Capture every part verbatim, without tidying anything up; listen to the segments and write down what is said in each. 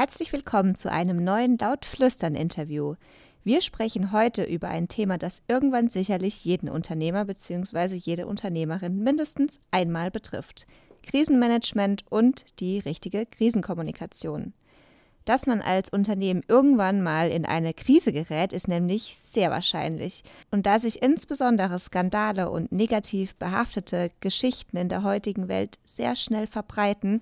Herzlich willkommen zu einem neuen Lautflüstern-Interview. Wir sprechen heute über ein Thema, das irgendwann sicherlich jeden Unternehmer bzw. jede Unternehmerin mindestens einmal betrifft. Krisenmanagement und die richtige Krisenkommunikation. Dass man als Unternehmen irgendwann mal in eine Krise gerät, ist nämlich sehr wahrscheinlich. Und da sich insbesondere Skandale und negativ behaftete Geschichten in der heutigen Welt sehr schnell verbreiten,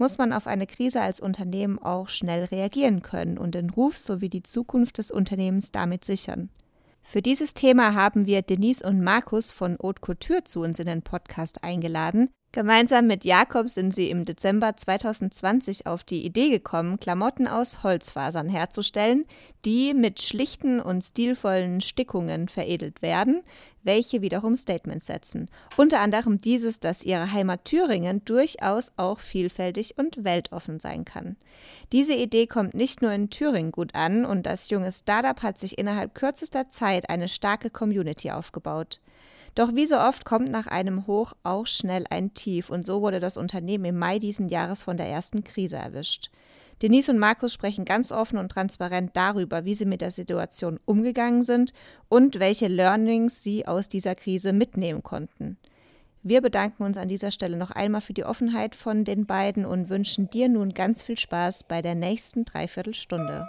muss man auf eine Krise als Unternehmen auch schnell reagieren können und den Ruf sowie die Zukunft des Unternehmens damit sichern. Für dieses Thema haben wir Denise und Markus von Haute Couture zu uns in den Podcast eingeladen. Gemeinsam mit Jakob sind sie im Dezember zwanzig zwanzig auf die Idee gekommen, Klamotten aus Holzfasern herzustellen, die mit schlichten und stilvollen Stickungen veredelt werden, welche wiederum Statements setzen. Unter anderem dieses, dass ihre Heimat Thüringen durchaus auch vielfältig und weltoffen sein kann. Diese Idee kommt nicht nur in Thüringen gut an und das junge Startup hat sich innerhalb kürzester Zeit eine starke Community aufgebaut. Doch wie so oft kommt nach einem Hoch auch schnell ein Tief und so wurde das Unternehmen im Mai diesen Jahres von der ersten Krise erwischt. Denise und Markus sprechen ganz offen und transparent darüber, wie sie mit der Situation umgegangen sind und welche Learnings sie aus dieser Krise mitnehmen konnten. Wir bedanken uns an dieser Stelle noch einmal für die Offenheit von den beiden und wünschen dir nun ganz viel Spaß bei der nächsten Dreiviertelstunde.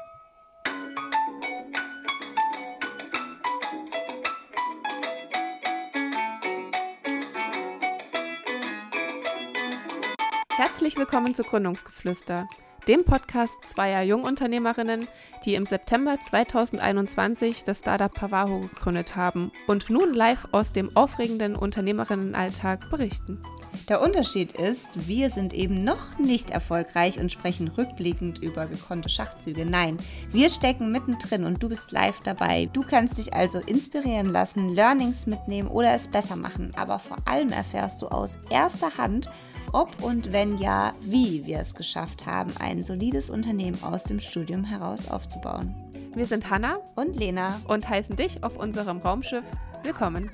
Herzlich willkommen zu Gründungsgeflüster, dem Podcast zweier Jungunternehmerinnen, die im September zwanzig einundzwanzig das Startup Pavaho gegründet haben und nun live aus dem aufregenden Unternehmerinnenalltag berichten. Der Unterschied ist, wir sind eben noch nicht erfolgreich und sprechen rückblickend über gekonnte Schachzüge. Nein, wir stecken mittendrin und du bist live dabei. Du kannst dich also inspirieren lassen, Learnings mitnehmen oder es besser machen. Aber vor allem erfährst du aus erster Hand, ob und wenn ja, wie wir es geschafft haben, ein solides Unternehmen aus dem Studium heraus aufzubauen. Wir sind Hanna und Lena und heißen dich auf unserem Raumschiff willkommen.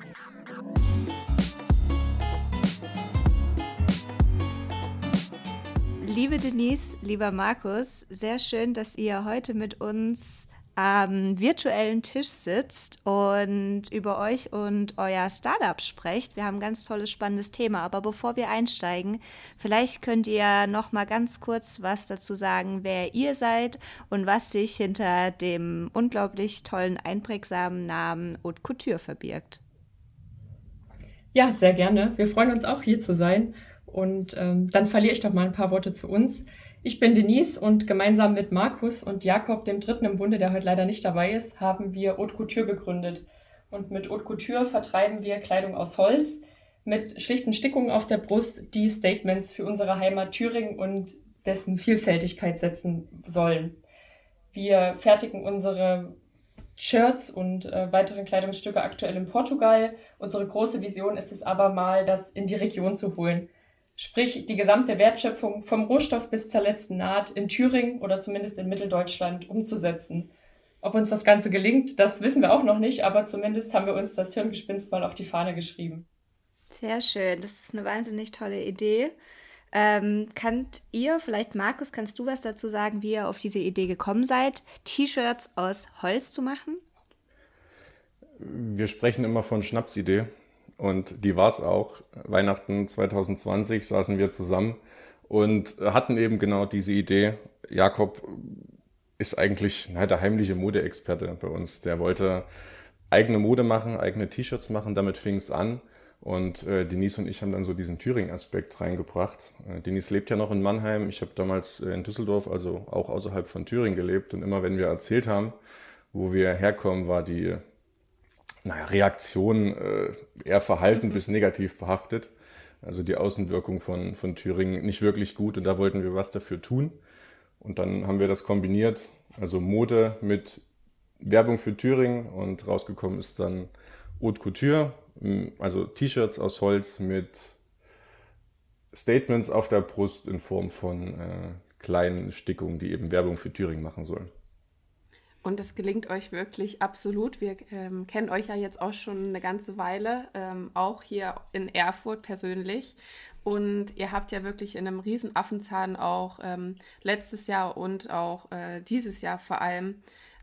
Liebe Denise, lieber Markus, sehr schön, dass ihr heute mit uns am virtuellen Tisch sitzt und über euch und euer Startup sprecht. Wir haben ein ganz tolles, spannendes Thema. Aber bevor wir einsteigen, vielleicht könnt ihr noch mal ganz kurz was dazu sagen, wer ihr seid und was sich hinter dem unglaublich tollen, einprägsamen Namen Haute Couture verbirgt. Ja, sehr gerne. Wir freuen uns auch, hier zu sein. Und ähm, dann verliere ich doch mal ein paar Worte zu uns. Ich bin Denise und gemeinsam mit Markus und Jakob, dem Dritten im Bunde, der heute leider nicht dabei ist, haben wir Haute Couture gegründet. Und mit Haute Couture vertreiben wir Kleidung aus Holz mit schlichten Stickungen auf der Brust, die Statements für unsere Heimat Thüringen und dessen Vielfältigkeit setzen sollen. Wir fertigen unsere Shirts und äh, weitere Kleidungsstücke aktuell in Portugal. Unsere große Vision ist es aber mal, das in die Region zu holen. Sprich, die gesamte Wertschöpfung vom Rohstoff bis zur letzten Naht in Thüringen oder zumindest in Mitteldeutschland umzusetzen. Ob uns das Ganze gelingt, das wissen wir auch noch nicht, aber zumindest haben wir uns das Hirngespinst mal auf die Fahne geschrieben. Sehr schön, das ist eine wahnsinnig tolle Idee. Ähm, könnt ihr, vielleicht Markus, kannst du was dazu sagen, wie ihr auf diese Idee gekommen seid, T-Shirts aus Holz zu machen? Wir sprechen immer von Schnapsidee. Und die war es auch. Weihnachten zwanzig zwanzig saßen wir zusammen und hatten eben genau diese Idee. Jakob ist eigentlich na, der heimliche Modeexperte bei uns. Der wollte eigene Mode machen, eigene T-Shirts machen. Damit fing es an. Und äh, Denise und ich haben dann so diesen Thüringen-Aspekt reingebracht. Äh, Denise lebt ja noch in Mannheim. Ich habe damals in Düsseldorf, also auch außerhalb von Thüringen gelebt. Und immer wenn wir erzählt haben, wo wir herkommen, war die Naja, Reaktion äh, eher verhalten mhm. bis negativ behaftet. Also die Außenwirkung von, von Thüringen nicht wirklich gut und da wollten wir was dafür tun. Und dann haben wir das kombiniert, also Mode mit Werbung für Thüringen und rausgekommen ist dann Haute Couture, also T-Shirts aus Holz mit Statements auf der Brust in Form von äh, kleinen Stickungen, die eben Werbung für Thüringen machen sollen. Und das gelingt euch wirklich absolut. Wir ähm, kennen euch ja jetzt auch schon eine ganze Weile, ähm, auch hier in Erfurt persönlich. Und ihr habt ja wirklich in einem riesen Affenzahn auch ähm, letztes Jahr und auch äh, dieses Jahr vor allem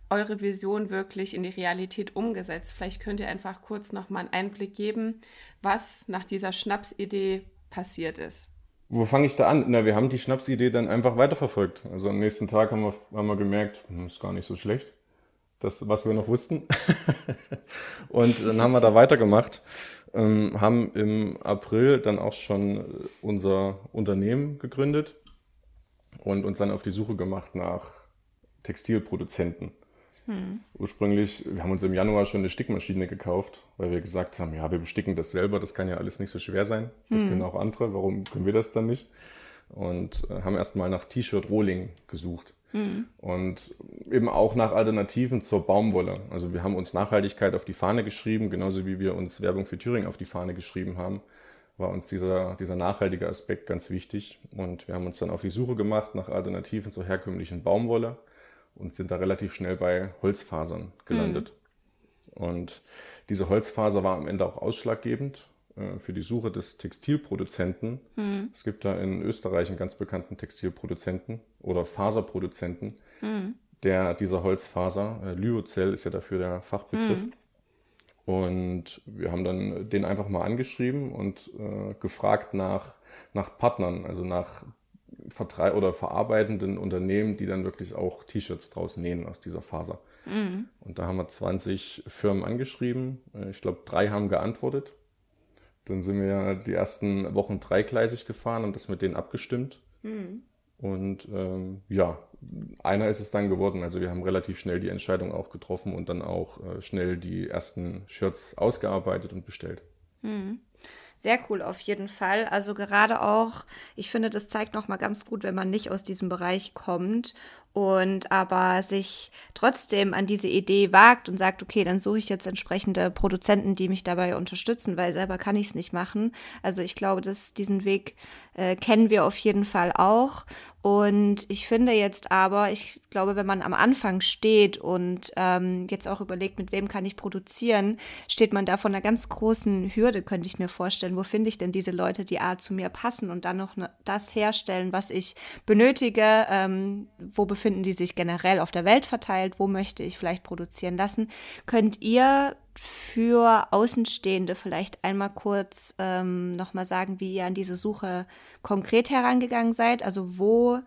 eure Vision wirklich in die Realität umgesetzt. Vielleicht könnt ihr einfach kurz nochmal einen Einblick geben, was nach dieser Schnapsidee passiert ist. Wo fange ich da an? Na, wir haben die Schnapsidee dann einfach weiterverfolgt. Also am nächsten Tag haben wir, haben wir gemerkt, ist gar nicht so schlecht, das, was wir noch wussten. Und dann haben wir da weitergemacht, ähm, haben im April dann auch schon unser Unternehmen gegründet und uns dann auf die Suche gemacht nach Textilproduzenten. Hm. Ursprünglich, wir haben uns im Januar schon eine Stickmaschine gekauft, weil wir gesagt haben, ja, wir besticken das selber, das kann ja alles nicht so schwer sein. Das hm. können auch andere, warum können wir das dann nicht? Und äh, haben erstmal nach T-Shirt-Rolling gesucht hm. und eben auch nach Alternativen zur Baumwolle. Also wir haben uns Nachhaltigkeit auf die Fahne geschrieben, genauso wie wir uns Werbung für Thüringen auf die Fahne geschrieben haben, war uns dieser, dieser nachhaltige Aspekt ganz wichtig. Und wir haben uns dann auf die Suche gemacht nach Alternativen zur herkömmlichen Baumwolle und sind da relativ schnell bei Holzfasern gelandet. Mhm. Und diese Holzfaser war am Ende auch ausschlaggebend äh, für die Suche des Textilproduzenten. Mhm. Es gibt da in Österreich einen ganz bekannten Textilproduzenten oder Faserproduzenten, mhm. der dieser Holzfaser, äh, Lyocell ist ja dafür der Fachbegriff. Mhm. Und wir haben dann den einfach mal angeschrieben und äh, gefragt nach, nach Partnern, also nach Vertrei- oder verarbeitenden Unternehmen, die dann wirklich auch T-Shirts draus nähen aus dieser Faser. Mhm. Und da haben wir zwanzig Firmen angeschrieben. Ich glaube, drei haben geantwortet. Dann sind wir die ersten Wochen dreigleisig gefahren und das mit denen abgestimmt. Mhm. Und ähm, ja, einer ist es dann geworden. Also wir haben relativ schnell die Entscheidung auch getroffen und dann auch äh, schnell die ersten Shirts ausgearbeitet und bestellt. Mhm. Sehr cool auf jeden Fall. Also gerade auch, ich finde, das zeigt nochmal ganz gut, wenn man nicht aus diesem Bereich kommt und aber sich trotzdem an diese Idee wagt und sagt, okay, dann suche ich jetzt entsprechende Produzenten, die mich dabei unterstützen, weil selber kann ich es nicht machen. Also ich glaube, dass diesen Weg äh, kennen wir auf jeden Fall auch. Und ich finde jetzt aber, ich glaube, wenn man am Anfang steht und ähm, jetzt auch überlegt, mit wem kann ich produzieren, steht man da vor einer ganz großen Hürde, könnte ich mir vorstellen. Wo finde ich denn diese Leute, die A, zu mir passen und dann noch das herstellen, was ich benötige? Ähm, wo befinden die sich generell auf der Welt verteilt? Wo möchte ich vielleicht produzieren lassen? Könnt ihr für Außenstehende vielleicht einmal kurz ähm, nochmal sagen, wie ihr an diese Suche konkret herangegangen seid? Also wo,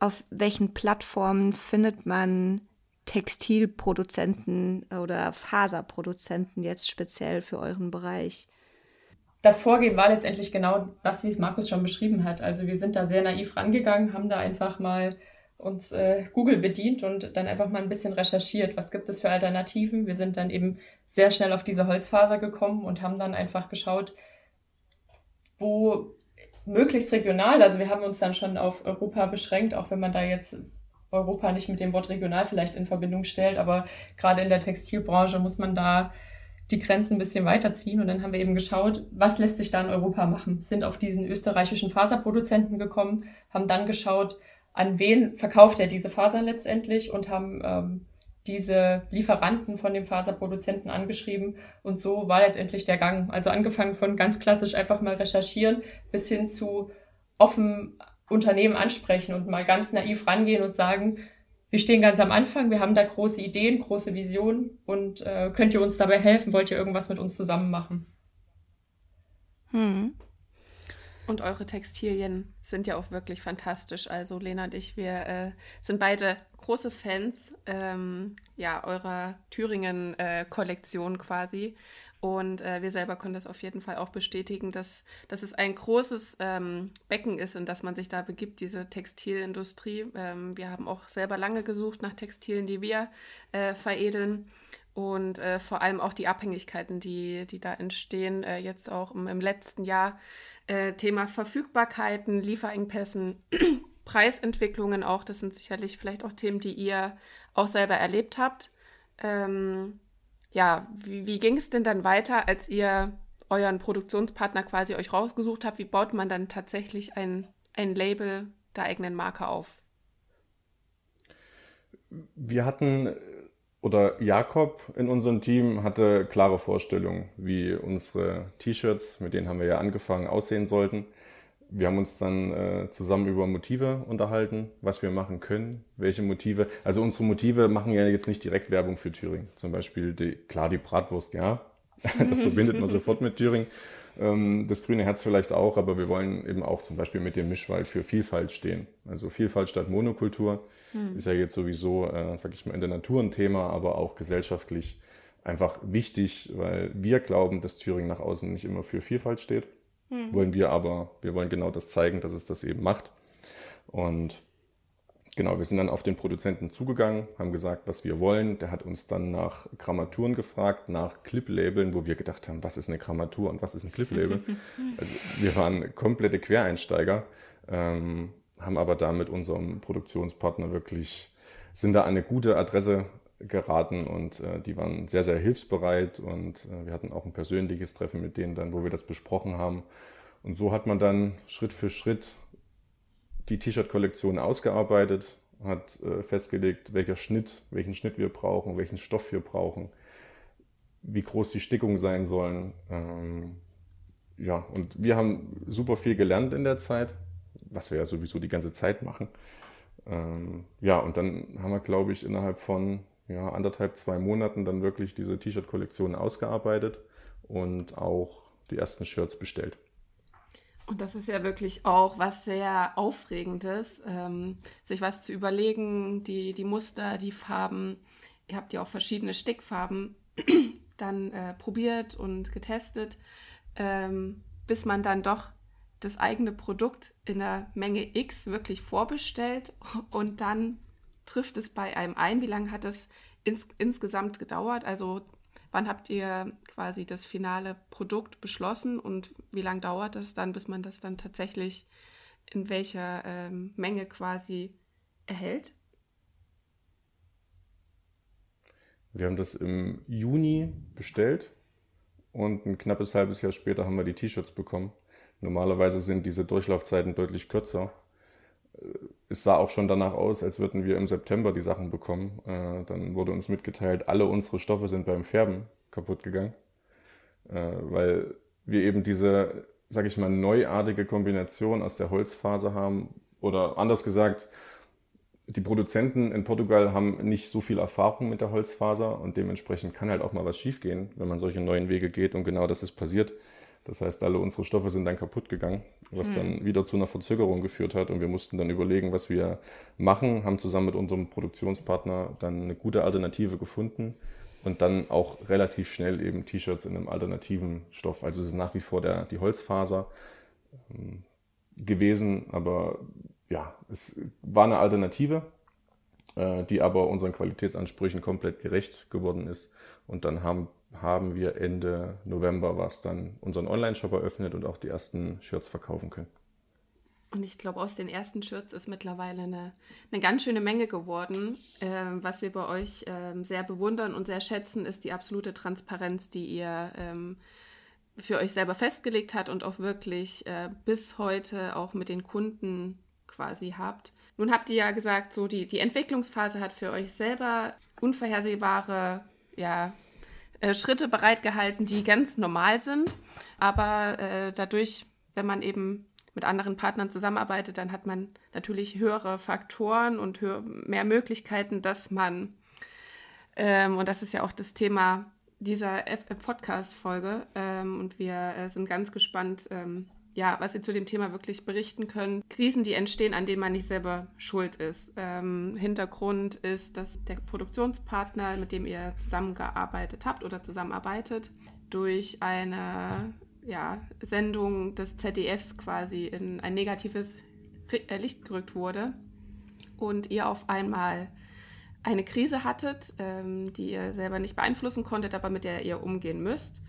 auf welchen Plattformen findet man Textilproduzenten oder Faserproduzenten jetzt speziell für euren Bereich? Das Vorgehen war letztendlich genau das, wie es Markus schon beschrieben hat. Also wir sind da sehr naiv rangegangen, haben da einfach mal uns äh, Google bedient und dann einfach mal ein bisschen recherchiert, was gibt es für Alternativen. Wir sind dann eben sehr schnell auf diese Holzfaser gekommen und haben dann einfach geschaut, wo möglichst regional, also wir haben uns dann schon auf Europa beschränkt, auch wenn man da jetzt Europa nicht mit dem Wort regional vielleicht in Verbindung stellt, aber gerade in der Textilbranche muss man da die Grenzen ein bisschen weiterziehen. Und dann haben wir eben geschaut, was lässt sich da in Europa machen. Sind auf diesen österreichischen Faserproduzenten gekommen, haben dann geschaut, an wen verkauft er diese Fasern letztendlich und haben ähm, diese Lieferanten von dem Faserproduzenten angeschrieben. Und so war letztendlich der Gang. Also angefangen von ganz klassisch einfach mal recherchieren bis hin zu offen Unternehmen ansprechen und mal ganz naiv rangehen und sagen, wir stehen ganz am Anfang, wir haben da große Ideen, große Visionen und äh, könnt ihr uns dabei helfen? Wollt ihr irgendwas mit uns zusammen machen? Hm. Und eure Textilien sind ja auch wirklich fantastisch. Also Lena und ich, wir äh, sind beide große Fans ähm, ja, eurer Thüringen-Kollektion äh, quasi. Und äh, wir selber können das auf jeden Fall auch bestätigen, dass, dass es ein großes ähm, Becken ist, in das man sich da begibt, diese Textilindustrie. Ähm, wir haben auch selber lange gesucht nach Textilien, die wir äh, veredeln. Und äh, vor allem auch die Abhängigkeiten, die, die da entstehen, äh, jetzt auch im, im letzten Jahr. Äh, Thema Verfügbarkeiten, Lieferengpässen, Preisentwicklungen auch. Das sind sicherlich vielleicht auch Themen, die ihr auch selber erlebt habt. Ähm, Ja, wie, wie ging es denn dann weiter, als ihr euren Produktionspartner quasi euch rausgesucht habt? Wie baut man dann tatsächlich ein, ein Label der eigenen Marke auf? Wir hatten oder Jakob in unserem Team hatte klare Vorstellungen, wie unsere T-Shirts, mit denen haben wir ja angefangen, aussehen sollten. Wir haben uns dann äh, zusammen über Motive unterhalten, was wir machen können, welche Motive. Also unsere Motive machen ja jetzt nicht direkt Werbung für Thüringen. Zum Beispiel, die, klar, die Bratwurst, ja, das verbindet man sofort mit Thüringen. Ähm, das grüne Herz vielleicht auch, aber wir wollen eben auch zum Beispiel mit dem Mischwald für Vielfalt stehen. Also Vielfalt statt Monokultur hm. ist ja jetzt sowieso, äh, sag ich mal, in der Natur ein Thema, aber auch gesellschaftlich einfach wichtig, weil wir glauben, dass Thüringen nach außen nicht immer für Vielfalt steht. Hm. Wollen wir aber, wir wollen genau das zeigen, dass es das eben macht. Und genau, wir sind dann auf den Produzenten zugegangen, haben gesagt, was wir wollen. Der hat uns dann nach Grammaturen gefragt, nach Clip-Labeln, wo wir gedacht haben, was ist eine Grammatur und was ist ein Clip-Label? Also wir waren komplette Quereinsteiger, ähm, haben aber da mit unserem Produktionspartner wirklich, sind da an eine gute Adresse geraten und äh, die waren sehr, sehr hilfsbereit und äh, wir hatten auch ein persönliches Treffen mit denen dann, wo wir das besprochen haben. Und so hat man dann Schritt für Schritt die T-Shirt-Kollektion ausgearbeitet, hat äh, festgelegt, welcher Schnitt, welchen Schnitt wir brauchen, welchen Stoff wir brauchen, wie groß die Stickung sein sollen. Ähm, ja, und wir haben super viel gelernt in der Zeit, was wir ja sowieso die ganze Zeit machen. Ähm, ja, und dann haben wir, glaube ich, innerhalb von ja, anderthalb, zwei Monaten dann wirklich diese T-Shirt-Kollektion ausgearbeitet und auch die ersten Shirts bestellt. Und das ist ja wirklich auch was sehr Aufregendes, ähm, sich was zu überlegen, die, die Muster, die Farben. Ihr habt ja auch verschiedene Stickfarben dann äh, probiert und getestet, ähm, bis man dann doch das eigene Produkt in der Menge X wirklich vorbestellt und dann trifft es bei einem ein. Wie lange hat das ins, insgesamt gedauert? Also wann habt ihr quasi das finale Produkt beschlossen und wie lange dauert das dann, bis man das dann tatsächlich in welcher ähm, Menge quasi erhält? Wir haben das im Juni bestellt und ein knappes halbes Jahr später haben wir die T-Shirts bekommen. Normalerweise sind diese Durchlaufzeiten deutlich kürzer. Es sah auch schon danach aus, als würden wir im September die Sachen bekommen. Äh, dann wurde uns mitgeteilt, alle unsere Stoffe sind beim Färben kaputt gegangen, äh, weil wir eben diese, sag ich mal, neuartige Kombination aus der Holzfaser haben. Oder anders gesagt, die Produzenten in Portugal haben nicht so viel Erfahrung mit der Holzfaser und dementsprechend kann halt auch mal was schiefgehen, wenn man solche neuen Wege geht und genau das ist passiert. Das heißt, alle unsere Stoffe sind dann kaputt gegangen, was hm. dann wieder zu einer Verzögerung geführt hat. Und wir mussten dann überlegen, was wir machen, haben zusammen mit unserem Produktionspartner dann eine gute Alternative gefunden und dann auch relativ schnell eben T-Shirts in einem alternativen Stoff. Also es ist nach wie vor der, die Holzfaser ähm, gewesen, aber ja, es war eine Alternative, äh, die aber unseren Qualitätsansprüchen komplett gerecht geworden ist. Und dann haben haben wir Ende November was dann unseren Online-Shop eröffnet und auch die ersten Shirts verkaufen können. Und ich glaube, aus den ersten Shirts ist mittlerweile eine, eine ganz schöne Menge geworden. Ähm, was wir bei euch ähm, sehr bewundern und sehr schätzen, ist die absolute Transparenz, die ihr ähm, für euch selber festgelegt habt und auch wirklich äh, bis heute auch mit den Kunden quasi habt. Nun habt ihr ja gesagt, so die, die Entwicklungsphase hat für euch selber unvorhersehbare, ja, Schritte bereitgehalten, die ganz normal sind, aber äh, dadurch, wenn man eben mit anderen Partnern zusammenarbeitet, dann hat man natürlich höhere Faktoren und hö- mehr Möglichkeiten, dass man, ähm, und das ist ja auch das Thema dieser Podcast-Folge, ähm, und wir äh, sind ganz gespannt, ähm, ja, was ihr zu dem Thema wirklich berichten könnt. Krisen, die entstehen, an denen man nicht selber schuld ist. Ähm, Hintergrund ist, dass der Produktionspartner, mit dem ihr zusammengearbeitet habt oder zusammenarbeitet, durch eine ja, Sendung des Z D Fs quasi in ein negatives Licht gerückt wurde und ihr auf einmal eine Krise hattet, ähm, die ihr selber nicht beeinflussen konntet, aber mit der ihr umgehen müsst.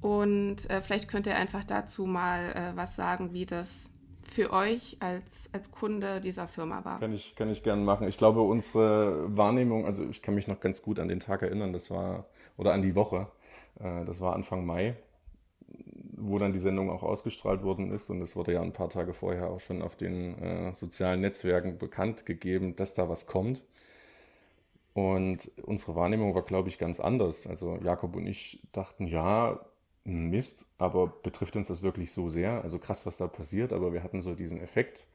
Und äh, vielleicht könnt ihr einfach dazu mal äh, was sagen, wie das für euch als, als Kunde dieser Firma war. Kann ich, kann ich gerne machen. Ich glaube, unsere Wahrnehmung, also ich kann mich noch ganz gut an den Tag erinnern, das war, oder an die Woche, äh, das war Anfang Mai, wo dann die Sendung auch ausgestrahlt worden ist. Und es wurde ja ein paar Tage vorher auch schon auf den äh, sozialen Netzwerken bekannt gegeben, dass da was kommt. Und unsere Wahrnehmung war, glaube ich, ganz anders. Also Jakob und ich dachten, ja, Mist, aber betrifft uns das wirklich so sehr? Also krass, was da passiert, aber wir hatten so diesen Effekt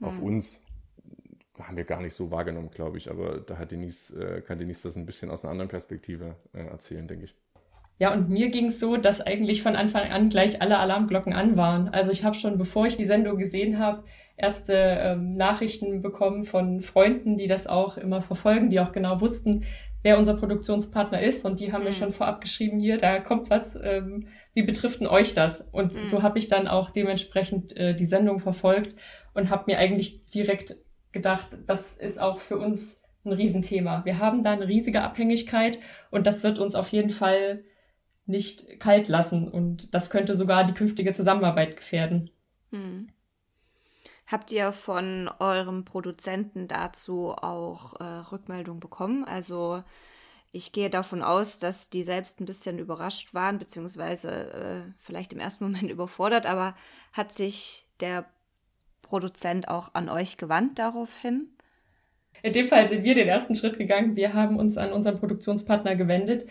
mhm. auf uns. Haben wir gar nicht so wahrgenommen, glaube ich. Aber da hat Denise, äh, kann Denise das ein bisschen aus einer anderen Perspektive äh, erzählen, denke ich. Ja, und mir ging es so, dass eigentlich von Anfang an gleich alle Alarmglocken an waren. Also ich habe schon, bevor ich die Sendung gesehen habe, erste ähm, Nachrichten bekommen von Freunden, die das auch immer verfolgen, die auch genau wussten, wer unser Produktionspartner ist. Und die haben mhm. mir schon vorab geschrieben, hier, da kommt was, ähm, wie betrifft denn euch das? Und mhm. so habe ich dann auch dementsprechend äh, die Sendung verfolgt und habe mir eigentlich direkt gedacht, das ist auch für uns ein Riesenthema. Wir haben da eine riesige Abhängigkeit und das wird uns auf jeden Fall nicht kalt lassen und das könnte sogar die künftige Zusammenarbeit gefährden. Hm. Habt ihr von eurem Produzenten dazu auch äh, Rückmeldung bekommen? Also ich gehe davon aus, dass die selbst ein bisschen überrascht waren, beziehungsweise äh, vielleicht im ersten Moment überfordert, aber hat sich der Produzent auch an euch gewandt daraufhin? In dem Fall sind wir den ersten Schritt gegangen. Wir haben uns an unseren Produktionspartner gewendet,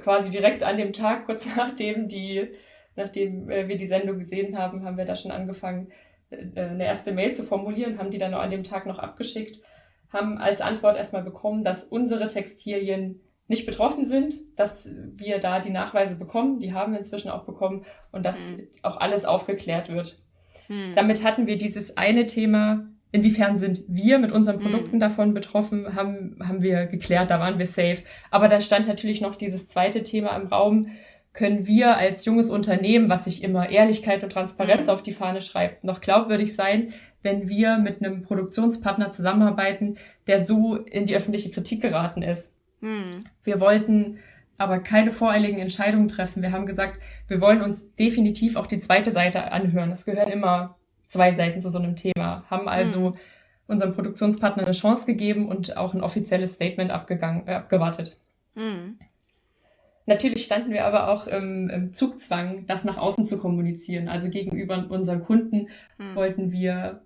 quasi direkt an dem Tag, kurz nachdem die, nachdem wir die Sendung gesehen haben, haben wir da schon angefangen, eine erste Mail zu formulieren, haben die dann an dem Tag noch abgeschickt, haben als Antwort erstmal bekommen, dass unsere Textilien nicht betroffen sind, dass wir da die Nachweise bekommen, die haben wir inzwischen auch bekommen und dass mhm. auch alles aufgeklärt wird. Mhm. Damit hatten wir dieses eine Thema, inwiefern sind wir mit unseren Produkten mhm. davon betroffen, haben, haben wir geklärt, da waren wir safe. Aber da stand natürlich noch dieses zweite Thema im Raum, können wir als junges Unternehmen, was sich immer Ehrlichkeit und Transparenz mhm. auf die Fahne schreibt, noch glaubwürdig sein, wenn wir mit einem Produktionspartner zusammenarbeiten, der so in die öffentliche Kritik geraten ist. Mhm. Wir wollten aber keine voreiligen Entscheidungen treffen. Wir haben gesagt, wir wollen uns definitiv auch die zweite Seite anhören. Es gehören immer zwei Seiten zu so einem Thema, haben also mhm. unserem Produktionspartner eine Chance gegeben und auch ein offizielles Statement abgegangen, äh, abgewartet. Mhm. Natürlich standen wir aber auch im, im Zugzwang, das nach außen zu kommunizieren. Also gegenüber unseren Kunden mhm. wollten wir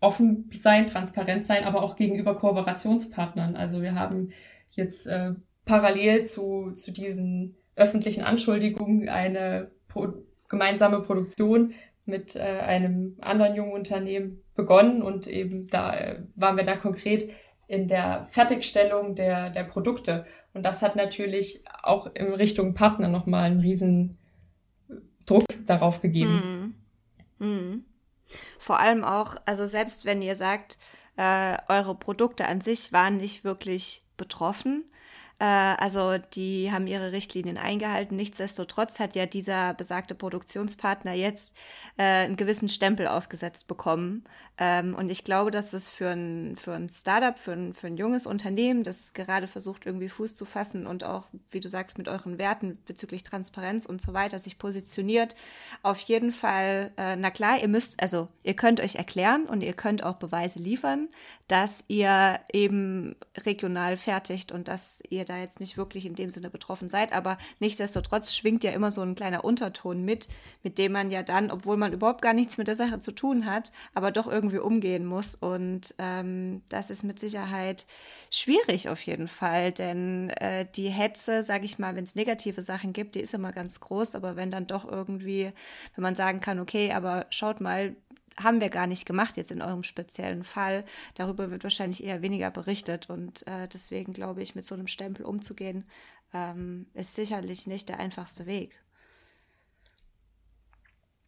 offen sein, transparent sein, aber auch gegenüber Kooperationspartnern. Also wir haben jetzt äh, parallel zu, zu diesen öffentlichen Anschuldigungen eine pro- gemeinsame Produktion mit äh, einem anderen jungen Unternehmen begonnen und eben da äh, waren wir da konkret in der Fertigstellung der, der Produkte. Und das hat natürlich auch in Richtung Partner nochmal einen riesen Druck darauf gegeben. Mhm. Mhm. Vor allem auch, also selbst wenn ihr sagt, äh, eure Produkte an sich waren nicht wirklich betroffen, also die haben ihre Richtlinien eingehalten. Nichtsdestotrotz hat ja dieser besagte Produktionspartner jetzt äh, einen gewissen Stempel aufgesetzt bekommen. Ähm, und ich glaube, dass das für ein, für ein Startup, für ein, für ein junges Unternehmen, das gerade versucht, irgendwie Fuß zu fassen und auch, wie du sagst, mit euren Werten bezüglich Transparenz und so weiter sich positioniert, auf jeden Fall, äh, na klar, ihr müsst, also ihr könnt euch erklären und ihr könnt auch Beweise liefern, dass ihr eben regional fertigt und dass ihr da jetzt nicht wirklich in dem Sinne betroffen seid, aber nichtsdestotrotz schwingt ja immer so ein kleiner Unterton mit, mit dem man ja dann, obwohl man überhaupt gar nichts mit der Sache zu tun hat, aber doch irgendwie umgehen muss und ähm, das ist mit Sicherheit schwierig auf jeden Fall, denn äh, die Hetze, sage ich mal, wenn es negative Sachen gibt, die ist immer ganz groß, aber wenn dann doch irgendwie, wenn man sagen kann, okay, aber schaut mal, haben wir gar nicht gemacht jetzt in eurem speziellen Fall. Darüber wird wahrscheinlich eher weniger berichtet und äh, deswegen glaube ich, mit so einem Stempel umzugehen, ähm, ist sicherlich nicht der einfachste Weg.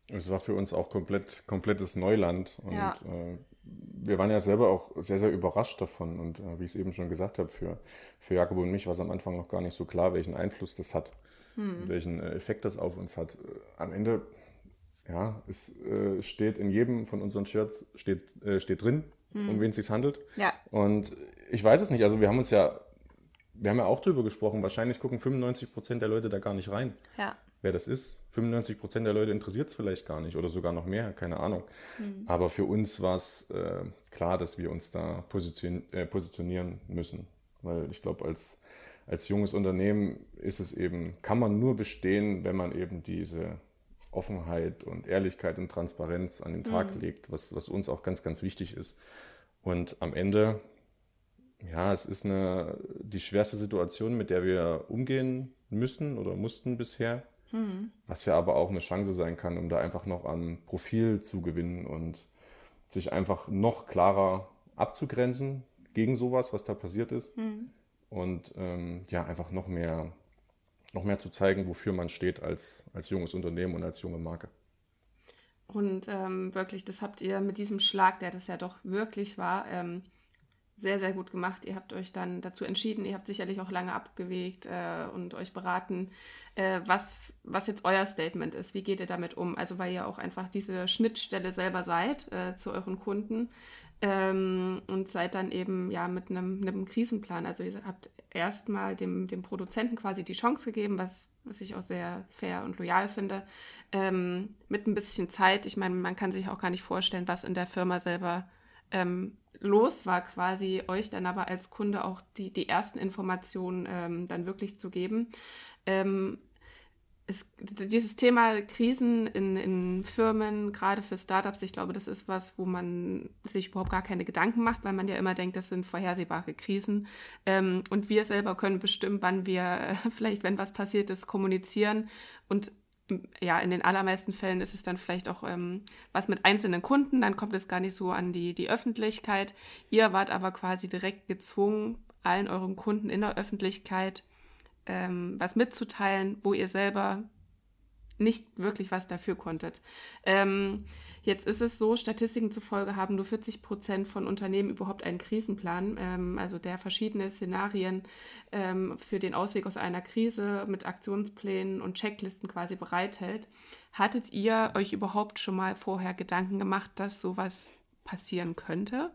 Es war für uns auch komplett komplettes Neuland und ja. äh, wir waren ja selber auch sehr, sehr überrascht davon und äh, wie ich es eben schon gesagt habe, für, für Jakob und mich war es am Anfang noch gar nicht so klar, welchen Einfluss das hat, hm. welchen Effekt das auf uns hat. Am Ende... Ja, es äh, steht in jedem von unseren Shirts, steht, äh, steht drin, mhm. um wen es sich handelt. Ja. Und ich weiß es nicht, also wir haben uns ja, wir haben ja auch drüber gesprochen, wahrscheinlich gucken fünfundneunzig Prozent der Leute da gar nicht rein, ja. wer das ist. fünfundneunzig Prozent der Leute interessiert es vielleicht gar nicht oder sogar noch mehr, keine Ahnung. Mhm. Aber für uns war es äh, klar, dass wir uns da position- äh, positionieren müssen, weil ich glaube, als, als junges Unternehmen ist es eben, kann man nur bestehen, wenn man eben diese... Offenheit und Ehrlichkeit und Transparenz an den Tag mhm. legt, was, was uns auch ganz, ganz wichtig ist. Und am Ende, ja, es ist eine die schwerste Situation, mit der wir umgehen müssen oder mussten bisher. Mhm. Was ja aber auch eine Chance sein kann, um da einfach noch an Profil zu gewinnen und sich einfach noch klarer abzugrenzen gegen sowas, was da passiert ist. Mhm. Und ähm, ja, einfach noch mehr, noch mehr zu zeigen, wofür man steht als, als junges Unternehmen und als junge Marke. Und ähm, wirklich, das habt ihr mit diesem Schlag, der das ja doch wirklich war, ähm, sehr, sehr gut gemacht. Ihr habt euch dann dazu entschieden, ihr habt sicherlich auch lange abgewägt äh, und euch beraten, äh, was, was jetzt euer Statement ist. Wie geht ihr damit um? Also weil ihr auch einfach diese Schnittstelle selber seid äh, zu euren Kunden ähm, und seid dann eben ja mit einem, einem Krisenplan. Also ihr habt erstmal dem, dem Produzenten quasi die Chance gegeben, was, was ich auch sehr fair und loyal finde, ähm, mit ein bisschen Zeit. Ich meine, man kann sich auch gar nicht vorstellen, was in der Firma selber ähm, los war quasi, euch dann aber als Kunde auch die, die ersten Informationen ähm, dann wirklich zu geben. Ähm, es, dieses Thema Krisen in, in Firmen, gerade für Startups, ich glaube, das ist was, wo man sich überhaupt gar keine Gedanken macht, weil man ja immer denkt, das sind vorhersehbare Krisen. Ähm, und wir selber können bestimmen, wann wir vielleicht, wenn was passiert ist, kommunizieren. Und ja, in den allermeisten Fällen ist es dann vielleicht auch ähm, was mit einzelnen Kunden, dann kommt es gar nicht so an die, die Öffentlichkeit. Ihr wart aber quasi direkt gezwungen, allen euren Kunden in der Öffentlichkeit ähm, was mitzuteilen, wo ihr selber nicht wirklich was dafür konntet. Ähm, jetzt ist es so, Statistiken zufolge haben nur vierzig Prozent von Unternehmen überhaupt einen Krisenplan, ähm, also der verschiedene Szenarien ähm, für den Ausweg aus einer Krise mit Aktionsplänen und Checklisten quasi bereithält. Hattet ihr euch überhaupt schon mal vorher Gedanken gemacht, dass sowas passieren könnte?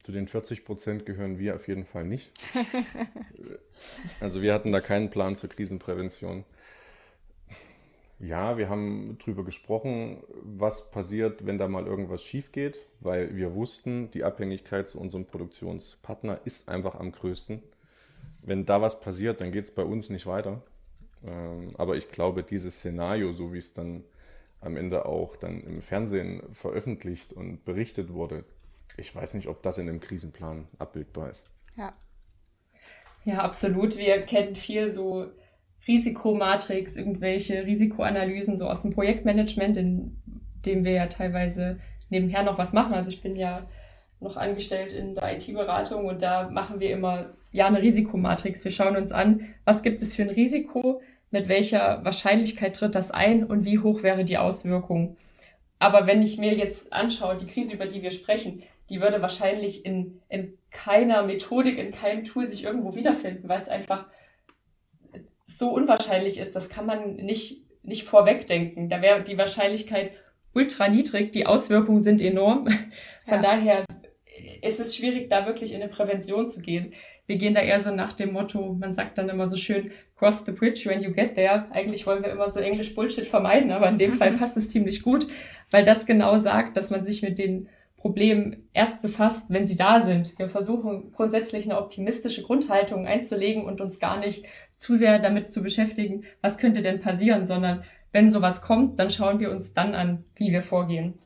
Zu den vierzig Prozent gehören wir auf jeden Fall nicht. Also wir hatten da keinen Plan zur Krisenprävention. Ja, wir haben drüber gesprochen, was passiert, wenn da mal irgendwas schief geht, weil wir wussten, die Abhängigkeit zu unserem Produktionspartner ist einfach am größten. Wenn da was passiert, dann geht es bei uns nicht weiter. Aber ich glaube, dieses Szenario, so wie es dann am Ende auch dann im Fernsehen veröffentlicht und berichtet wurde, ich weiß nicht, ob das in einem Krisenplan abbildbar ist. Ja, ja, absolut. Wir kennen viel so Risikomatrix, irgendwelche Risikoanalysen so aus dem Projektmanagement, in dem wir ja teilweise nebenher noch was machen. Also ich bin ja noch angestellt in der I T-Beratung und da machen wir immer ja eine Risikomatrix. Wir schauen uns an, was gibt es für ein Risiko, mit welcher Wahrscheinlichkeit tritt das ein und wie hoch wäre die Auswirkung. Aber wenn ich mir jetzt anschaue, die Krise, über die wir sprechen, die würde wahrscheinlich in, in keiner Methodik, in keinem Tool sich irgendwo wiederfinden, weil es einfach so unwahrscheinlich ist. Das kann man nicht, nicht vorwegdenken. Da wäre die Wahrscheinlichkeit ultra niedrig. Die Auswirkungen sind enorm. Von ja. daher ist es schwierig, da wirklich in eine Prävention zu gehen. Wir gehen da eher so nach dem Motto, man sagt dann immer so schön, cross the bridge when you get there. Eigentlich wollen wir immer so Englisch Bullshit vermeiden, aber in dem Fall passt es ziemlich gut, weil das genau sagt, dass man sich mit den Problemen erst befasst, wenn sie da sind. Wir versuchen grundsätzlich eine optimistische Grundhaltung einzulegen und uns gar nicht zu sehr damit zu beschäftigen, was könnte denn passieren, sondern wenn sowas kommt, dann schauen wir uns dann an, wie wir vorgehen.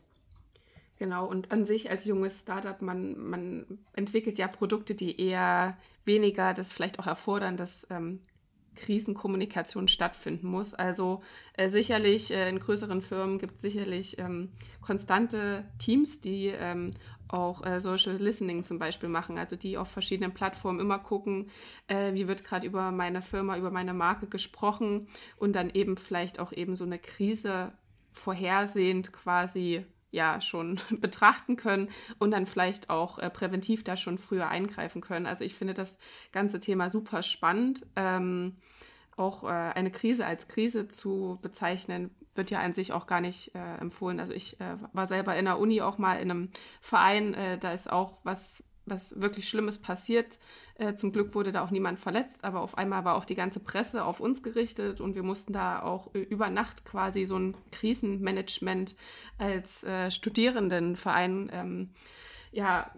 Genau, und an sich als junges Startup, man, man entwickelt ja Produkte, die eher weniger das vielleicht auch erfordern, dass ähm, Krisenkommunikation stattfinden muss. Also äh, sicherlich äh, in größeren Firmen gibt es sicherlich ähm, konstante Teams, die ähm, auch äh, Social Listening zum Beispiel machen, also die auf verschiedenen Plattformen immer gucken, äh, wie wird gerade über meine Firma, über meine Marke gesprochen und dann eben vielleicht auch eben so eine Krise vorhersehend quasi ja schon betrachten können und dann vielleicht auch äh, präventiv da schon früher eingreifen können. Also ich finde das ganze Thema super spannend. Ähm, auch äh, eine Krise als Krise zu bezeichnen, wird ja an sich auch gar nicht äh, empfohlen. Also ich äh, war selber in der Uni auch mal in einem Verein, äh, da ist auch was, was wirklich Schlimmes passiert. Äh, zum Glück wurde da auch niemand verletzt, aber auf einmal war auch die ganze Presse auf uns gerichtet und wir mussten da auch äh, über Nacht quasi so ein Krisenmanagement als äh, Studierendenverein ähm, ja,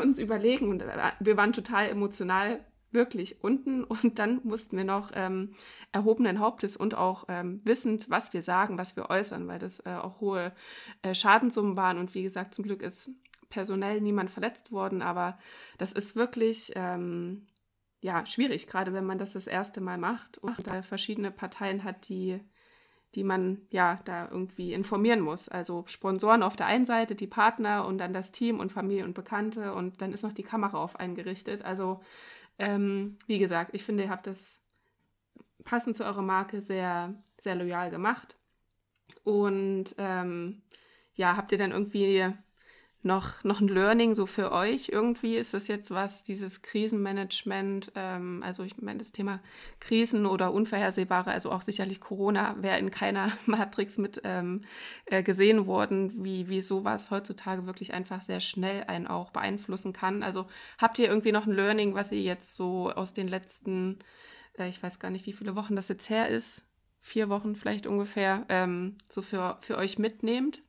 uns überlegen. Und äh, wir waren total emotional wirklich unten und dann mussten wir noch ähm, erhobenen Hauptes und auch ähm, wissend, was wir sagen, was wir äußern, weil das äh, auch hohe äh, Schadenssummen waren und wie gesagt, zum Glück ist personell niemand verletzt worden, aber das ist wirklich ähm, ja, schwierig, gerade wenn man das das erste Mal macht und da verschiedene Parteien hat, die, die man ja da irgendwie informieren muss. Also Sponsoren auf der einen Seite, die Partner und dann das Team und Familie und Bekannte und dann ist noch die Kamera auf eingerichtet. Also ähm, wie gesagt, ich finde, ihr habt das passend zu eurer Marke sehr, sehr loyal gemacht. Und ähm, ja, habt ihr dann irgendwie noch, noch ein Learning so für euch irgendwie? Ist das jetzt was, dieses Krisenmanagement, ähm, also ich meine das Thema Krisen oder Unvorhersehbare, also auch sicherlich Corona, wäre in keiner Matrix mit ähm, äh, gesehen worden, wie, wie sowas heutzutage wirklich einfach sehr schnell einen auch beeinflussen kann. Also habt ihr irgendwie noch ein Learning, was ihr jetzt so aus den letzten, äh, ich weiß gar nicht, wie viele Wochen das jetzt her ist, vier Wochen vielleicht ungefähr, ähm, so für, für euch mitnehmt?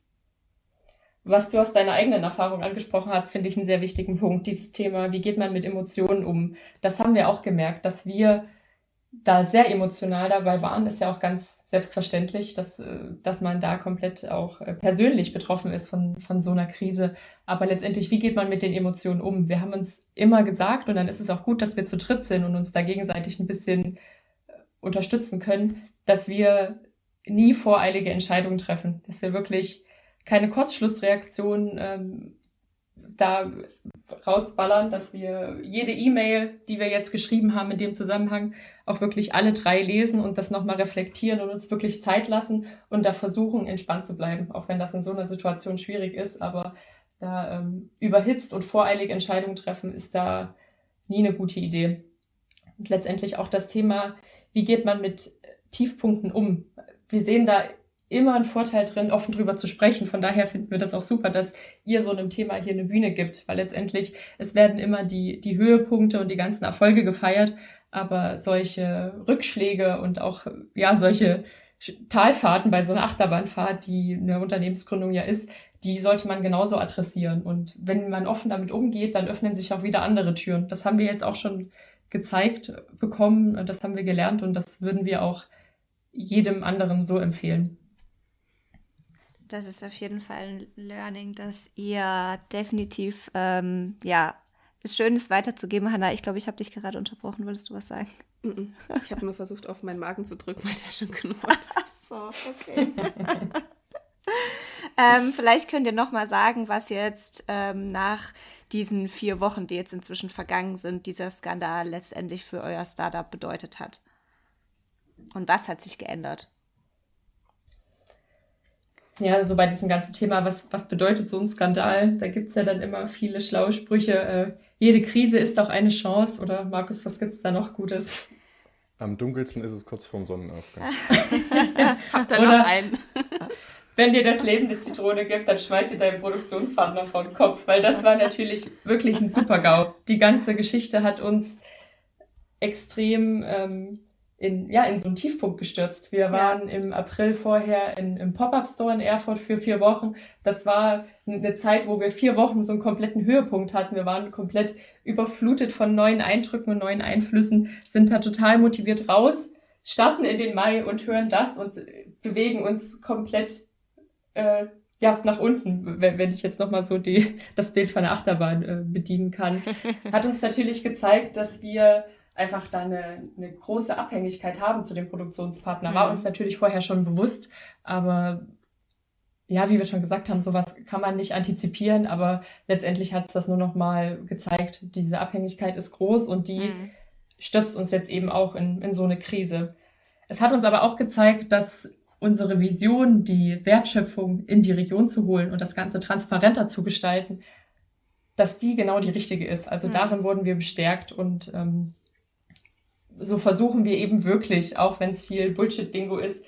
Was du aus deiner eigenen Erfahrung angesprochen hast, finde ich einen sehr wichtigen Punkt. Dieses Thema, wie geht man mit Emotionen um? Das haben wir auch gemerkt, dass wir da sehr emotional dabei waren. Ist ja auch ganz selbstverständlich, dass, dass man da komplett auch persönlich betroffen ist von, von so einer Krise. Aber letztendlich, wie geht man mit den Emotionen um? Wir haben uns immer gesagt, und dann ist es auch gut, dass wir zu dritt sind und uns da gegenseitig ein bisschen unterstützen können, dass wir nie voreilige Entscheidungen treffen, dass wir wirklich keine Kurzschlussreaktion ähm, da rausballern, dass wir jede E-Mail, die wir jetzt geschrieben haben in dem Zusammenhang, auch wirklich alle drei lesen und das nochmal reflektieren und uns wirklich Zeit lassen und da versuchen, entspannt zu bleiben, auch wenn das in so einer Situation schwierig ist. Aber da ähm, überhitzt und voreilige Entscheidungen treffen, ist da nie eine gute Idee. Und letztendlich auch das Thema, wie geht man mit Tiefpunkten um? Wir sehen da immer einen Vorteil drin, offen drüber zu sprechen. Von daher finden wir das auch super, dass ihr so einem Thema hier eine Bühne gibt, weil letztendlich es werden immer die, die Höhepunkte und die ganzen Erfolge gefeiert, aber solche Rückschläge und auch ja solche Talfahrten bei so einer Achterbahnfahrt, die eine Unternehmensgründung ja ist, die sollte man genauso adressieren. Und wenn man offen damit umgeht, dann öffnen sich auch wieder andere Türen. Das haben wir jetzt auch schon gezeigt bekommen und das haben wir gelernt und das würden wir auch jedem anderen so empfehlen. Das ist auf jeden Fall ein Learning, dass ihr definitiv, ähm, ja, ist schön, es weiterzugeben. Hanna, ich glaube, ich habe dich gerade unterbrochen. Wolltest du was sagen? Ich habe nur versucht, auf meinen Magen zu drücken, weil der schon knurrt. Ach so, okay. ähm, vielleicht könnt ihr nochmal sagen, was jetzt ähm, nach diesen vier Wochen, die jetzt inzwischen vergangen sind, dieser Skandal letztendlich für euer Startup bedeutet hat. Und was hat sich geändert? Ja, so bei diesem ganzen Thema, was, was bedeutet so ein Skandal? Da gibt es ja dann immer viele schlaue Sprüche. Äh, jede Krise ist auch eine Chance. Oder Markus, was gibt es da noch Gutes? Am dunkelsten ist es kurz vorm Sonnenaufgang. Habt ihr noch einen? Wenn dir das Leben eine Zitrone gibt, dann schmeiß dir deinen Produktionspartner vor den Kopf. Weil das war natürlich wirklich ein Super-GAU. Die ganze Geschichte hat uns extrem Ähm, In, ja, in so einen Tiefpunkt gestürzt. Wir waren im April vorher in, im Pop-Up-Store in Erfurt für vier Wochen. Das war eine Zeit, wo wir vier Wochen so einen kompletten Höhepunkt hatten. Wir waren komplett überflutet von neuen Eindrücken und neuen Einflüssen, sind da total motiviert raus, starten in den Mai und hören das und bewegen uns komplett äh, ja, nach unten, wenn, wenn ich jetzt nochmal so die, das Bild von der Achterbahn äh, bedienen kann. Hat uns natürlich gezeigt, dass wir einfach da eine, eine große Abhängigkeit haben zu dem Produktionspartner. War uns natürlich vorher schon bewusst, aber ja, wie wir schon gesagt haben, sowas kann man nicht antizipieren, aber letztendlich hat es das nur noch mal gezeigt. Diese Abhängigkeit ist groß und die mhm. stürzt uns jetzt eben auch in, in so eine Krise. Es hat uns aber auch gezeigt, dass unsere Vision, die Wertschöpfung in die Region zu holen und das Ganze transparenter zu gestalten, dass die genau die richtige ist. Also mhm. darin wurden wir bestärkt und ähm, so versuchen wir eben wirklich, auch wenn es viel Bullshit-Bingo ist,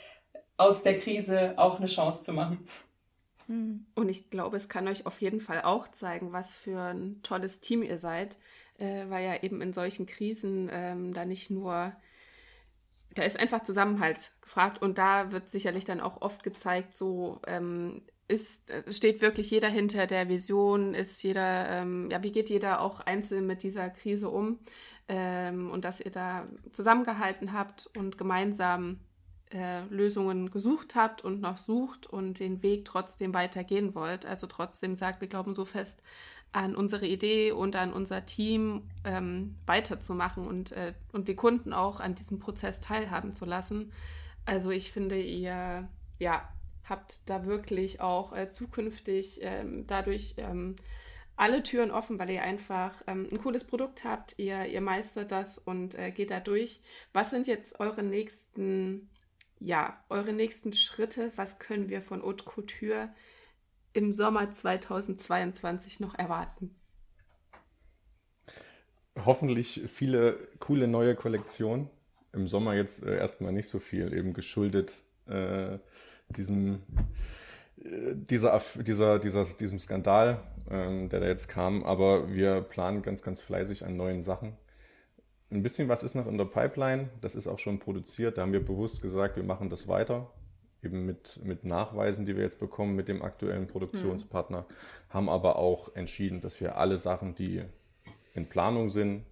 aus der Krise auch eine Chance zu machen. Und ich glaube, es kann euch auf jeden Fall auch zeigen, was für ein tolles Team ihr seid, äh, weil ja eben in solchen Krisen ähm, da nicht nur, da ist einfach Zusammenhalt gefragt und da wird sicherlich dann auch oft gezeigt, so ähm, ist, steht wirklich jeder hinter der Vision, ist jeder, ähm, ja, wie geht jeder auch einzeln mit dieser Krise um? Und dass ihr da zusammengehalten habt und gemeinsam äh, Lösungen gesucht habt und noch sucht und den Weg trotzdem weitergehen wollt. Also trotzdem sagt, wir glauben so fest an unsere Idee und an unser Team, ähm, weiterzumachen und, äh, und die Kunden auch an diesem Prozess teilhaben zu lassen. Also ich finde, ihr ja, habt da wirklich auch äh, zukünftig ähm, dadurch ähm, alle Türen offen, weil ihr einfach ähm, ein cooles Produkt habt, ihr, ihr meistert das und äh, geht da durch. Was sind jetzt eure nächsten, ja, eure nächsten Schritte? Was können wir von Haute Couture im Sommer zweitausendzweiundzwanzig noch erwarten? Hoffentlich viele coole neue Kollektionen. Im Sommer jetzt äh, erstmal nicht so viel, eben geschuldet äh, diesem, äh, dieser, dieser, dieser, diesem Skandal, ähm, der da jetzt kam. Aber wir planen ganz, ganz fleißig an neuen Sachen. Ein bisschen was ist noch in der Pipeline, das ist auch schon produziert. Da haben wir bewusst gesagt, wir machen das weiter. Eben mit, mit Nachweisen, die wir jetzt bekommen, mit dem aktuellen Produktionspartner, mhm. haben aber auch entschieden, dass wir alle Sachen, die in Planung sind,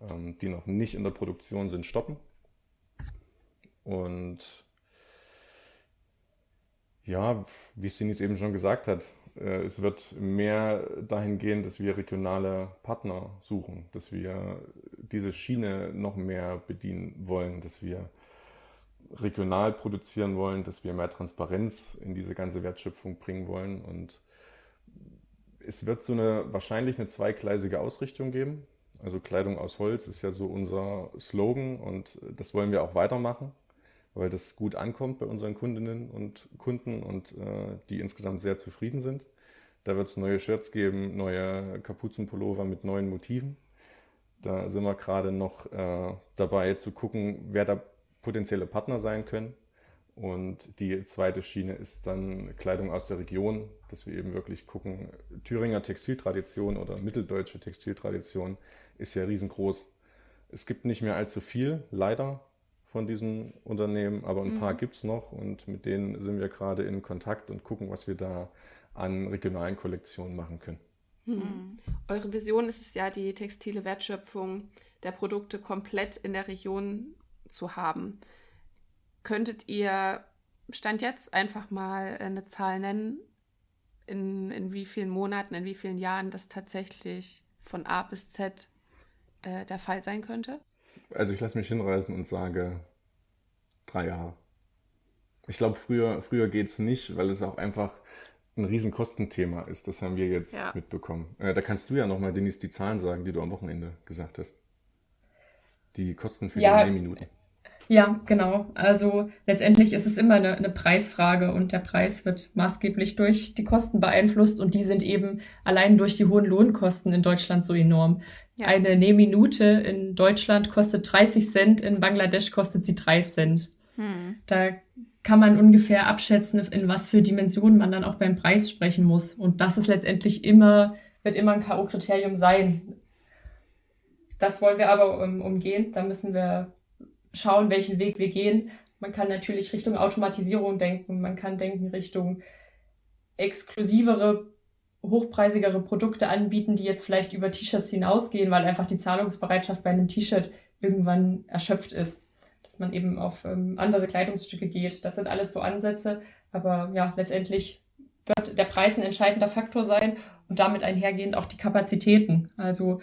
ähm, die noch nicht in der Produktion sind, stoppen. Und ja, wie Denise eben schon gesagt hat, äh, es wird mehr dahin gehen, dass wir regionale Partner suchen, dass wir diese Schiene noch mehr bedienen wollen, dass wir regional produzieren wollen, dass wir mehr Transparenz in diese ganze Wertschöpfung bringen wollen. Und es wird so eine wahrscheinlich eine zweigleisige Ausrichtung geben. Also Kleidung aus Holz ist ja so unser Slogan und das wollen wir auch weitermachen, weil das gut ankommt bei unseren Kundinnen und Kunden und äh, die insgesamt sehr zufrieden sind. Da wird es neue Shirts geben, neue Kapuzenpullover mit neuen Motiven. Da sind wir gerade noch äh, dabei zu gucken, wer da potenzielle Partner sein können. Und die zweite Schiene ist dann Kleidung aus der Region, dass wir eben wirklich gucken, Thüringer Textiltradition oder mitteldeutsche Textiltradition ist ja riesengroß. Es gibt nicht mehr allzu viel, leider, von diesen Unternehmen, aber ein mhm. paar gibt es noch und mit denen sind wir gerade in Kontakt und gucken, was wir da an regionalen Kollektionen machen können. Mhm. Eure Vision ist es ja, die textile Wertschöpfung der Produkte komplett in der Region zu haben. Könntet ihr Stand jetzt einfach mal eine Zahl nennen, in, in wie vielen Monaten, in wie vielen Jahren das tatsächlich von A bis Z äh, der Fall sein könnte? Also ich lasse mich hinreißen und sage drei Jahre. Ich glaube, früher, früher geht es nicht, weil es auch einfach ein riesen Kostenthema ist. Das haben wir jetzt ja. mitbekommen. Äh, da kannst du ja nochmal, Denise, die Zahlen sagen, die du am Wochenende gesagt hast. Die Kosten für ja. die Nähminuten. Ja, genau. Also letztendlich ist es immer eine, eine Preisfrage und der Preis wird maßgeblich durch die Kosten beeinflusst und die sind eben allein durch die hohen Lohnkosten in Deutschland so enorm. Ja. Eine Nähminute in Deutschland kostet dreißig Cent, in Bangladesch kostet sie drei Cent. Hm. Da kann man ungefähr abschätzen, in was für Dimensionen man dann auch beim Preis sprechen muss. Und das ist letztendlich immer, wird immer ein K O-Kriterium sein. Das wollen wir aber um, umgehen. Da müssen wir schauen, welchen Weg wir gehen. Man kann natürlich Richtung Automatisierung denken, man kann denken Richtung exklusivere, hochpreisigere Produkte anbieten, die jetzt vielleicht über T-Shirts hinausgehen, weil einfach die Zahlungsbereitschaft bei einem T-Shirt irgendwann erschöpft ist. Dass man eben auf ähm, andere Kleidungsstücke geht. Das sind alles so Ansätze, aber ja, letztendlich wird der Preis ein entscheidender Faktor sein und damit einhergehend auch die Kapazitäten. Also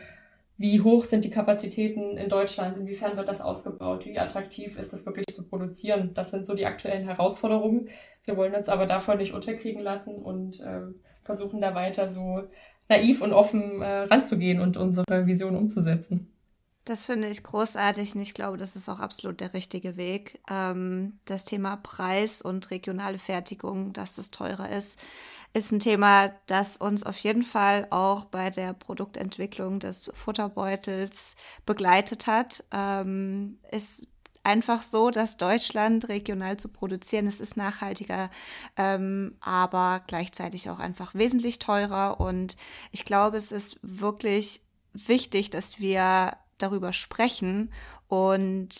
wie hoch sind die Kapazitäten in Deutschland? Inwiefern wird das ausgebaut? Wie attraktiv ist es wirklich zu produzieren? Das sind so die aktuellen Herausforderungen. Wir wollen uns aber davon nicht unterkriegen lassen und äh, versuchen da weiter so naiv und offen äh, ranzugehen und unsere Vision umzusetzen. Das finde ich großartig und ich glaube, das ist auch absolut der richtige Weg. Ähm, das Thema Preis und regionale Fertigung, dass das teurer ist, ist ein Thema, das uns auf jeden Fall auch bei der Produktentwicklung des Futterbeutels begleitet hat. Ähm, ist einfach so, dass Deutschland regional zu produzieren, es ist nachhaltiger, ähm, aber gleichzeitig auch einfach wesentlich teurer. Und ich glaube, es ist wirklich wichtig, dass wir darüber sprechen und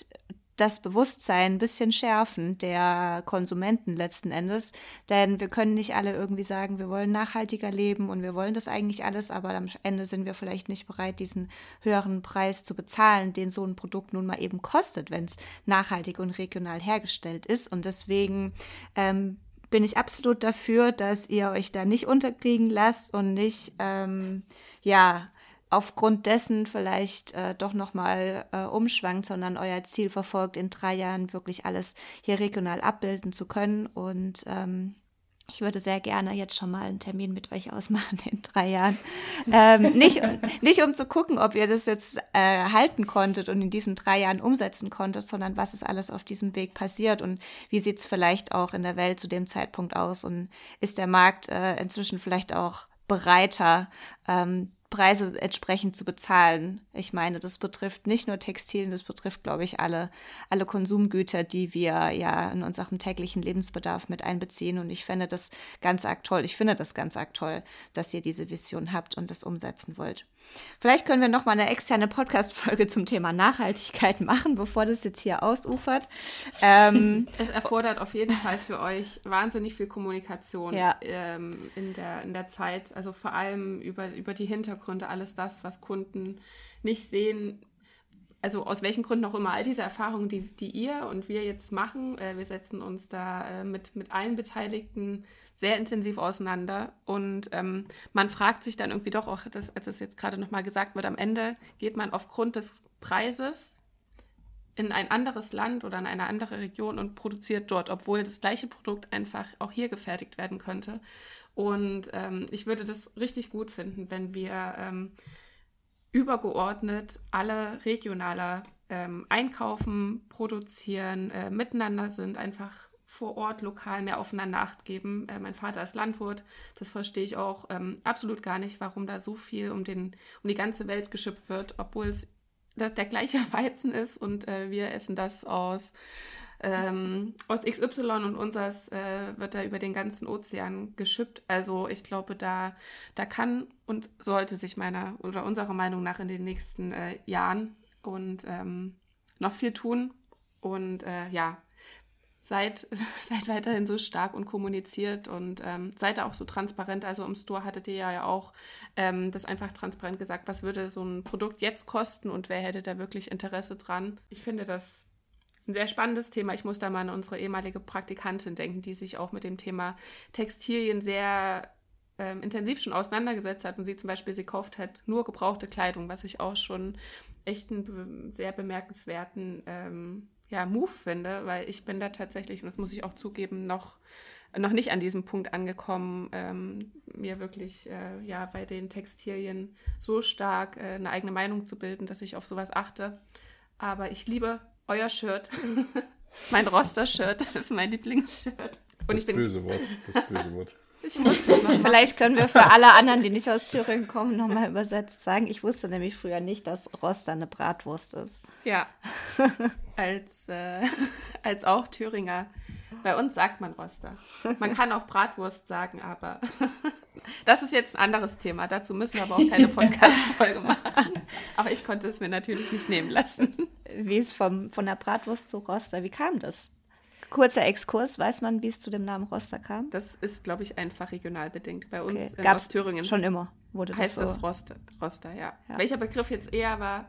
das Bewusstsein ein bisschen schärfen der Konsumenten letzten Endes, denn wir können nicht alle irgendwie sagen, wir wollen nachhaltiger leben und wir wollen das eigentlich alles, aber am Ende sind wir vielleicht nicht bereit, diesen höheren Preis zu bezahlen, den so ein Produkt nun mal eben kostet, wenn es nachhaltig und regional hergestellt ist. Und deswegen ähm, bin ich absolut dafür, dass ihr euch da nicht unterkriegen lasst und nicht, ähm, ja, aufgrund dessen vielleicht äh, doch nochmal äh, umschwankt, sondern euer Ziel verfolgt, in drei Jahren wirklich alles hier regional abbilden zu können. Und ähm, ich würde sehr gerne jetzt schon mal einen Termin mit euch ausmachen in drei Jahren. Ähm, nicht, nicht um zu gucken, ob ihr das jetzt äh, halten konntet und in diesen drei Jahren umsetzen konntet, sondern was ist alles auf diesem Weg passiert und wie sieht es vielleicht auch in der Welt zu dem Zeitpunkt aus und ist der Markt äh, inzwischen vielleicht auch bereiter, ähm, Preise entsprechend zu bezahlen. Ich meine, das betrifft nicht nur Textilien, das betrifft, glaube ich, alle, alle Konsumgüter, die wir ja in unserem täglichen Lebensbedarf mit einbeziehen. Und ich finde das ganz arg toll. Ich finde das ganz arg toll, dass ihr diese Vision habt und das umsetzen wollt. Vielleicht können wir nochmal eine externe Podcast-Folge zum Thema Nachhaltigkeit machen, bevor das jetzt hier ausufert. Ähm, es erfordert auf jeden Fall für euch wahnsinnig viel Kommunikation ja. ähm, in der, in der Zeit, also vor allem über, über die Hintergründe, alles das, was Kunden nicht sehen, also aus welchen Gründen auch immer, all diese Erfahrungen, die, die ihr und wir jetzt machen, äh, wir setzen uns da äh, mit, mit allen Beteiligten sehr intensiv auseinander und ähm, man fragt sich dann irgendwie doch auch, das, als es jetzt gerade nochmal gesagt wird, am Ende geht man aufgrund des Preises in ein anderes Land oder in eine andere Region und produziert dort, obwohl das gleiche Produkt einfach auch hier gefertigt werden könnte. Und ähm, ich würde das richtig gut finden, wenn wir ähm, übergeordnet alle regionaler ähm, einkaufen, produzieren, äh, miteinander sind, einfach vor Ort lokal mehr aufeinander Acht geben. Äh, mein Vater ist Landwirt, das verstehe ich auch ähm, absolut gar nicht, warum da so viel um den um die ganze Welt geschippt wird, obwohl es der, der gleiche Weizen ist und äh, wir essen das aus, ähm, aus X Y und unseres äh, wird da über den ganzen Ozean geschippt. Also ich glaube, da, da kann und sollte sich meiner oder unserer Meinung nach in den nächsten äh, Jahren und ähm, noch viel tun und äh, ja, Seid, seid weiterhin so stark und kommuniziert und ähm, seid da auch so transparent. Also im Store hattet ihr ja auch ähm, das einfach transparent gesagt, was würde so ein Produkt jetzt kosten und wer hätte da wirklich Interesse dran. Ich finde das ein sehr spannendes Thema. Ich muss da mal an unsere ehemalige Praktikantin denken, die sich auch mit dem Thema Textilien sehr ähm, intensiv schon auseinandergesetzt hat und sie zum Beispiel, sie kauft halt nur gebrauchte Kleidung, was ich auch schon echt einen sehr bemerkenswerten ähm, ja, Move finde, weil ich bin da tatsächlich, und das muss ich auch zugeben, noch, noch nicht an diesem Punkt angekommen, ähm, mir wirklich äh, ja, bei den Textilien so stark äh, eine eigene Meinung zu bilden, dass ich auf sowas achte. Aber ich liebe euer Shirt. Mein Roster-Shirt ist mein Lieblingsshirt. Und das ich bin... böse Wort, das böse Wort. Ich wusste noch. Vielleicht können wir für alle anderen, die nicht aus Thüringen kommen, nochmal übersetzt sagen. Ich wusste nämlich früher nicht, dass Roster eine Bratwurst ist. Ja, als, äh, als auch Thüringer. Bei uns sagt man Roster. Man kann auch Bratwurst sagen, aber das ist jetzt ein anderes Thema. Dazu müssen wir aber auch keine Podcast-Folge machen. Aber ich konnte es mir natürlich nicht nehmen lassen. Wie es vom, von der Bratwurst zu Roster, wie kam das? Kurzer Exkurs, weiß man, wie es zu dem Namen Roster kam? Das ist, glaube ich, einfach regional bedingt. Bei uns okay. in Ostthüringen schon immer wurde das heißt so. Das Roster, Roster ja. ja. Welcher Begriff jetzt eher war,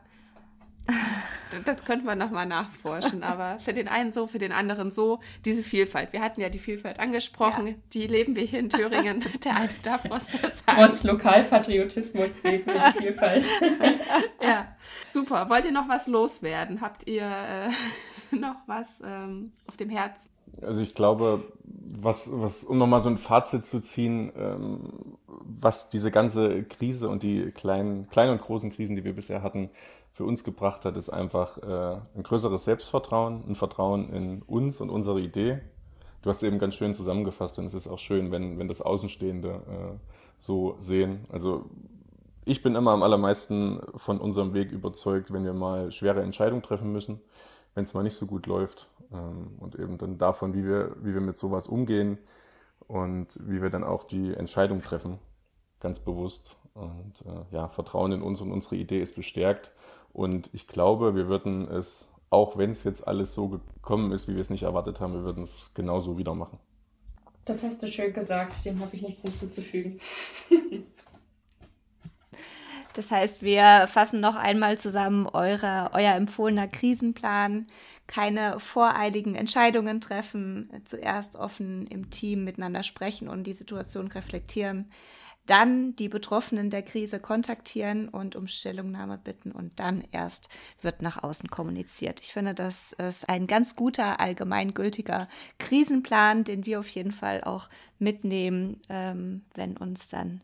das könnten wir nochmal nachforschen. Aber für den einen so, für den anderen so, diese Vielfalt. Wir hatten ja die Vielfalt angesprochen, ja. Die leben wir hier in Thüringen. Der eine darf Roster sagen. Trotz Lokalpatriotismus leben wir die Vielfalt. Ja, super. Wollt ihr noch was loswerden? Habt ihr... Äh, noch was ähm, auf dem Herz? Also ich glaube, was, was um nochmal so ein Fazit zu ziehen, ähm, was diese ganze Krise und die kleinen, kleinen und großen Krisen, die wir bisher hatten, für uns gebracht hat, ist einfach äh, ein größeres Selbstvertrauen, ein Vertrauen in uns und unsere Idee. Du hast es eben ganz schön zusammengefasst und es ist auch schön, wenn, wenn das Außenstehende äh, so sehen. Also ich bin immer am allermeisten von unserem Weg überzeugt, wenn wir mal schwere Entscheidungen treffen müssen, wenn es mal nicht so gut läuft ähm, und eben dann davon, wie wir, wie wir mit sowas umgehen und wie wir dann auch die Entscheidung treffen, ganz bewusst. Und äh, ja, Vertrauen in uns und unsere Idee ist bestärkt und ich glaube, wir würden es auch wenn es jetzt alles so gekommen ist, wie wir es nicht erwartet haben, wir würden es genauso wieder machen. Das hast du schön gesagt, dem habe ich nichts hinzuzufügen. Das heißt, wir fassen noch einmal zusammen eure, euer empfohlener Krisenplan. Keine voreiligen Entscheidungen treffen, zuerst offen im Team miteinander sprechen und die Situation reflektieren. Dann die Betroffenen der Krise kontaktieren und um Stellungnahme bitten und dann erst wird nach außen kommuniziert. Ich finde, das ist ein ganz guter, allgemeingültiger Krisenplan, den wir auf jeden Fall auch mitnehmen, ähm, wenn uns dann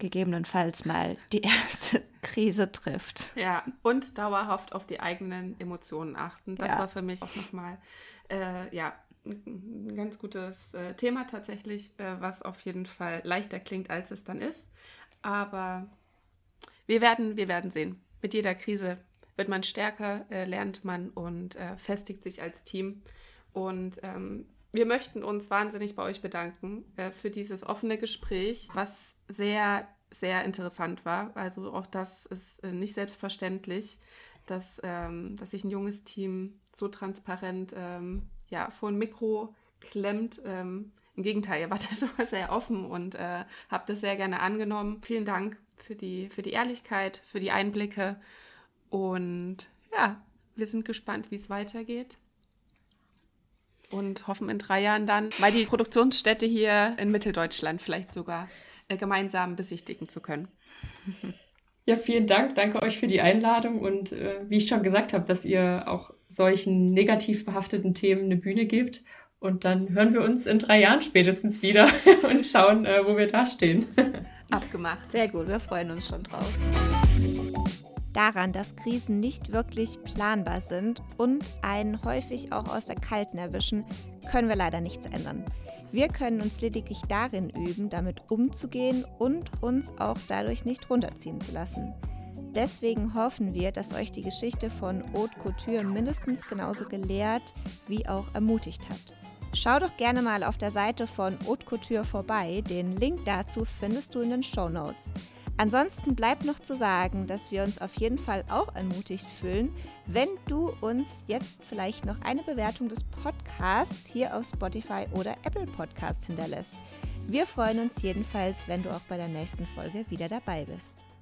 gegebenenfalls mal die erste Krise trifft. Ja, und dauerhaft auf die eigenen Emotionen achten. Das ja. war für mich auch nochmal, äh, ja, ein ganz gutes äh, Thema tatsächlich, äh, was auf jeden Fall leichter klingt, als es dann ist. Aber wir werden, wir werden sehen. Mit jeder Krise wird man stärker, äh, lernt man und äh, festigt sich als Team. Und ähm, wir möchten uns wahnsinnig bei euch bedanken äh, für dieses offene Gespräch, was sehr, sehr interessant war. Also auch das ist äh, nicht selbstverständlich, dass, ähm, dass sich ein junges Team so transparent ähm, ja, vor ein Mikro klemmt. Ähm, im Gegenteil, ihr wart da sogar sehr offen und äh, habt das sehr gerne angenommen. Vielen Dank für die, für die Ehrlichkeit, für die Einblicke und ja, wir sind gespannt, wie es weitergeht und hoffen in drei Jahren dann mal die Produktionsstätte hier in Mitteldeutschland vielleicht sogar äh, gemeinsam besichtigen zu können. Ja, vielen Dank. Danke euch für die Einladung und äh, wie ich schon gesagt habe, dass ihr auch solchen negativ behafteten Themen eine Bühne gebt. Und dann hören wir uns in drei Jahren spätestens wieder und schauen, äh, wo wir da stehen. Abgemacht. Sehr gut. Wir freuen uns schon drauf. Daran, dass Krisen nicht wirklich planbar sind und einen häufig auch aus der Kalten erwischen, können wir leider nichts ändern. Wir können uns lediglich darin üben, damit umzugehen und uns auch dadurch nicht runterziehen zu lassen. Deswegen hoffen wir, dass euch die Geschichte von Haute Couture mindestens genauso gelehrt wie auch ermutigt hat. Schau doch gerne mal auf der Seite von Haute Couture vorbei, den Link dazu findest du in den Shownotes. Ansonsten bleibt noch zu sagen, dass wir uns auf jeden Fall auch ermutigt fühlen, wenn du uns jetzt vielleicht noch eine Bewertung des Podcasts hier auf Spotify oder Apple Podcasts hinterlässt. Wir freuen uns jedenfalls, wenn du auch bei der nächsten Folge wieder dabei bist.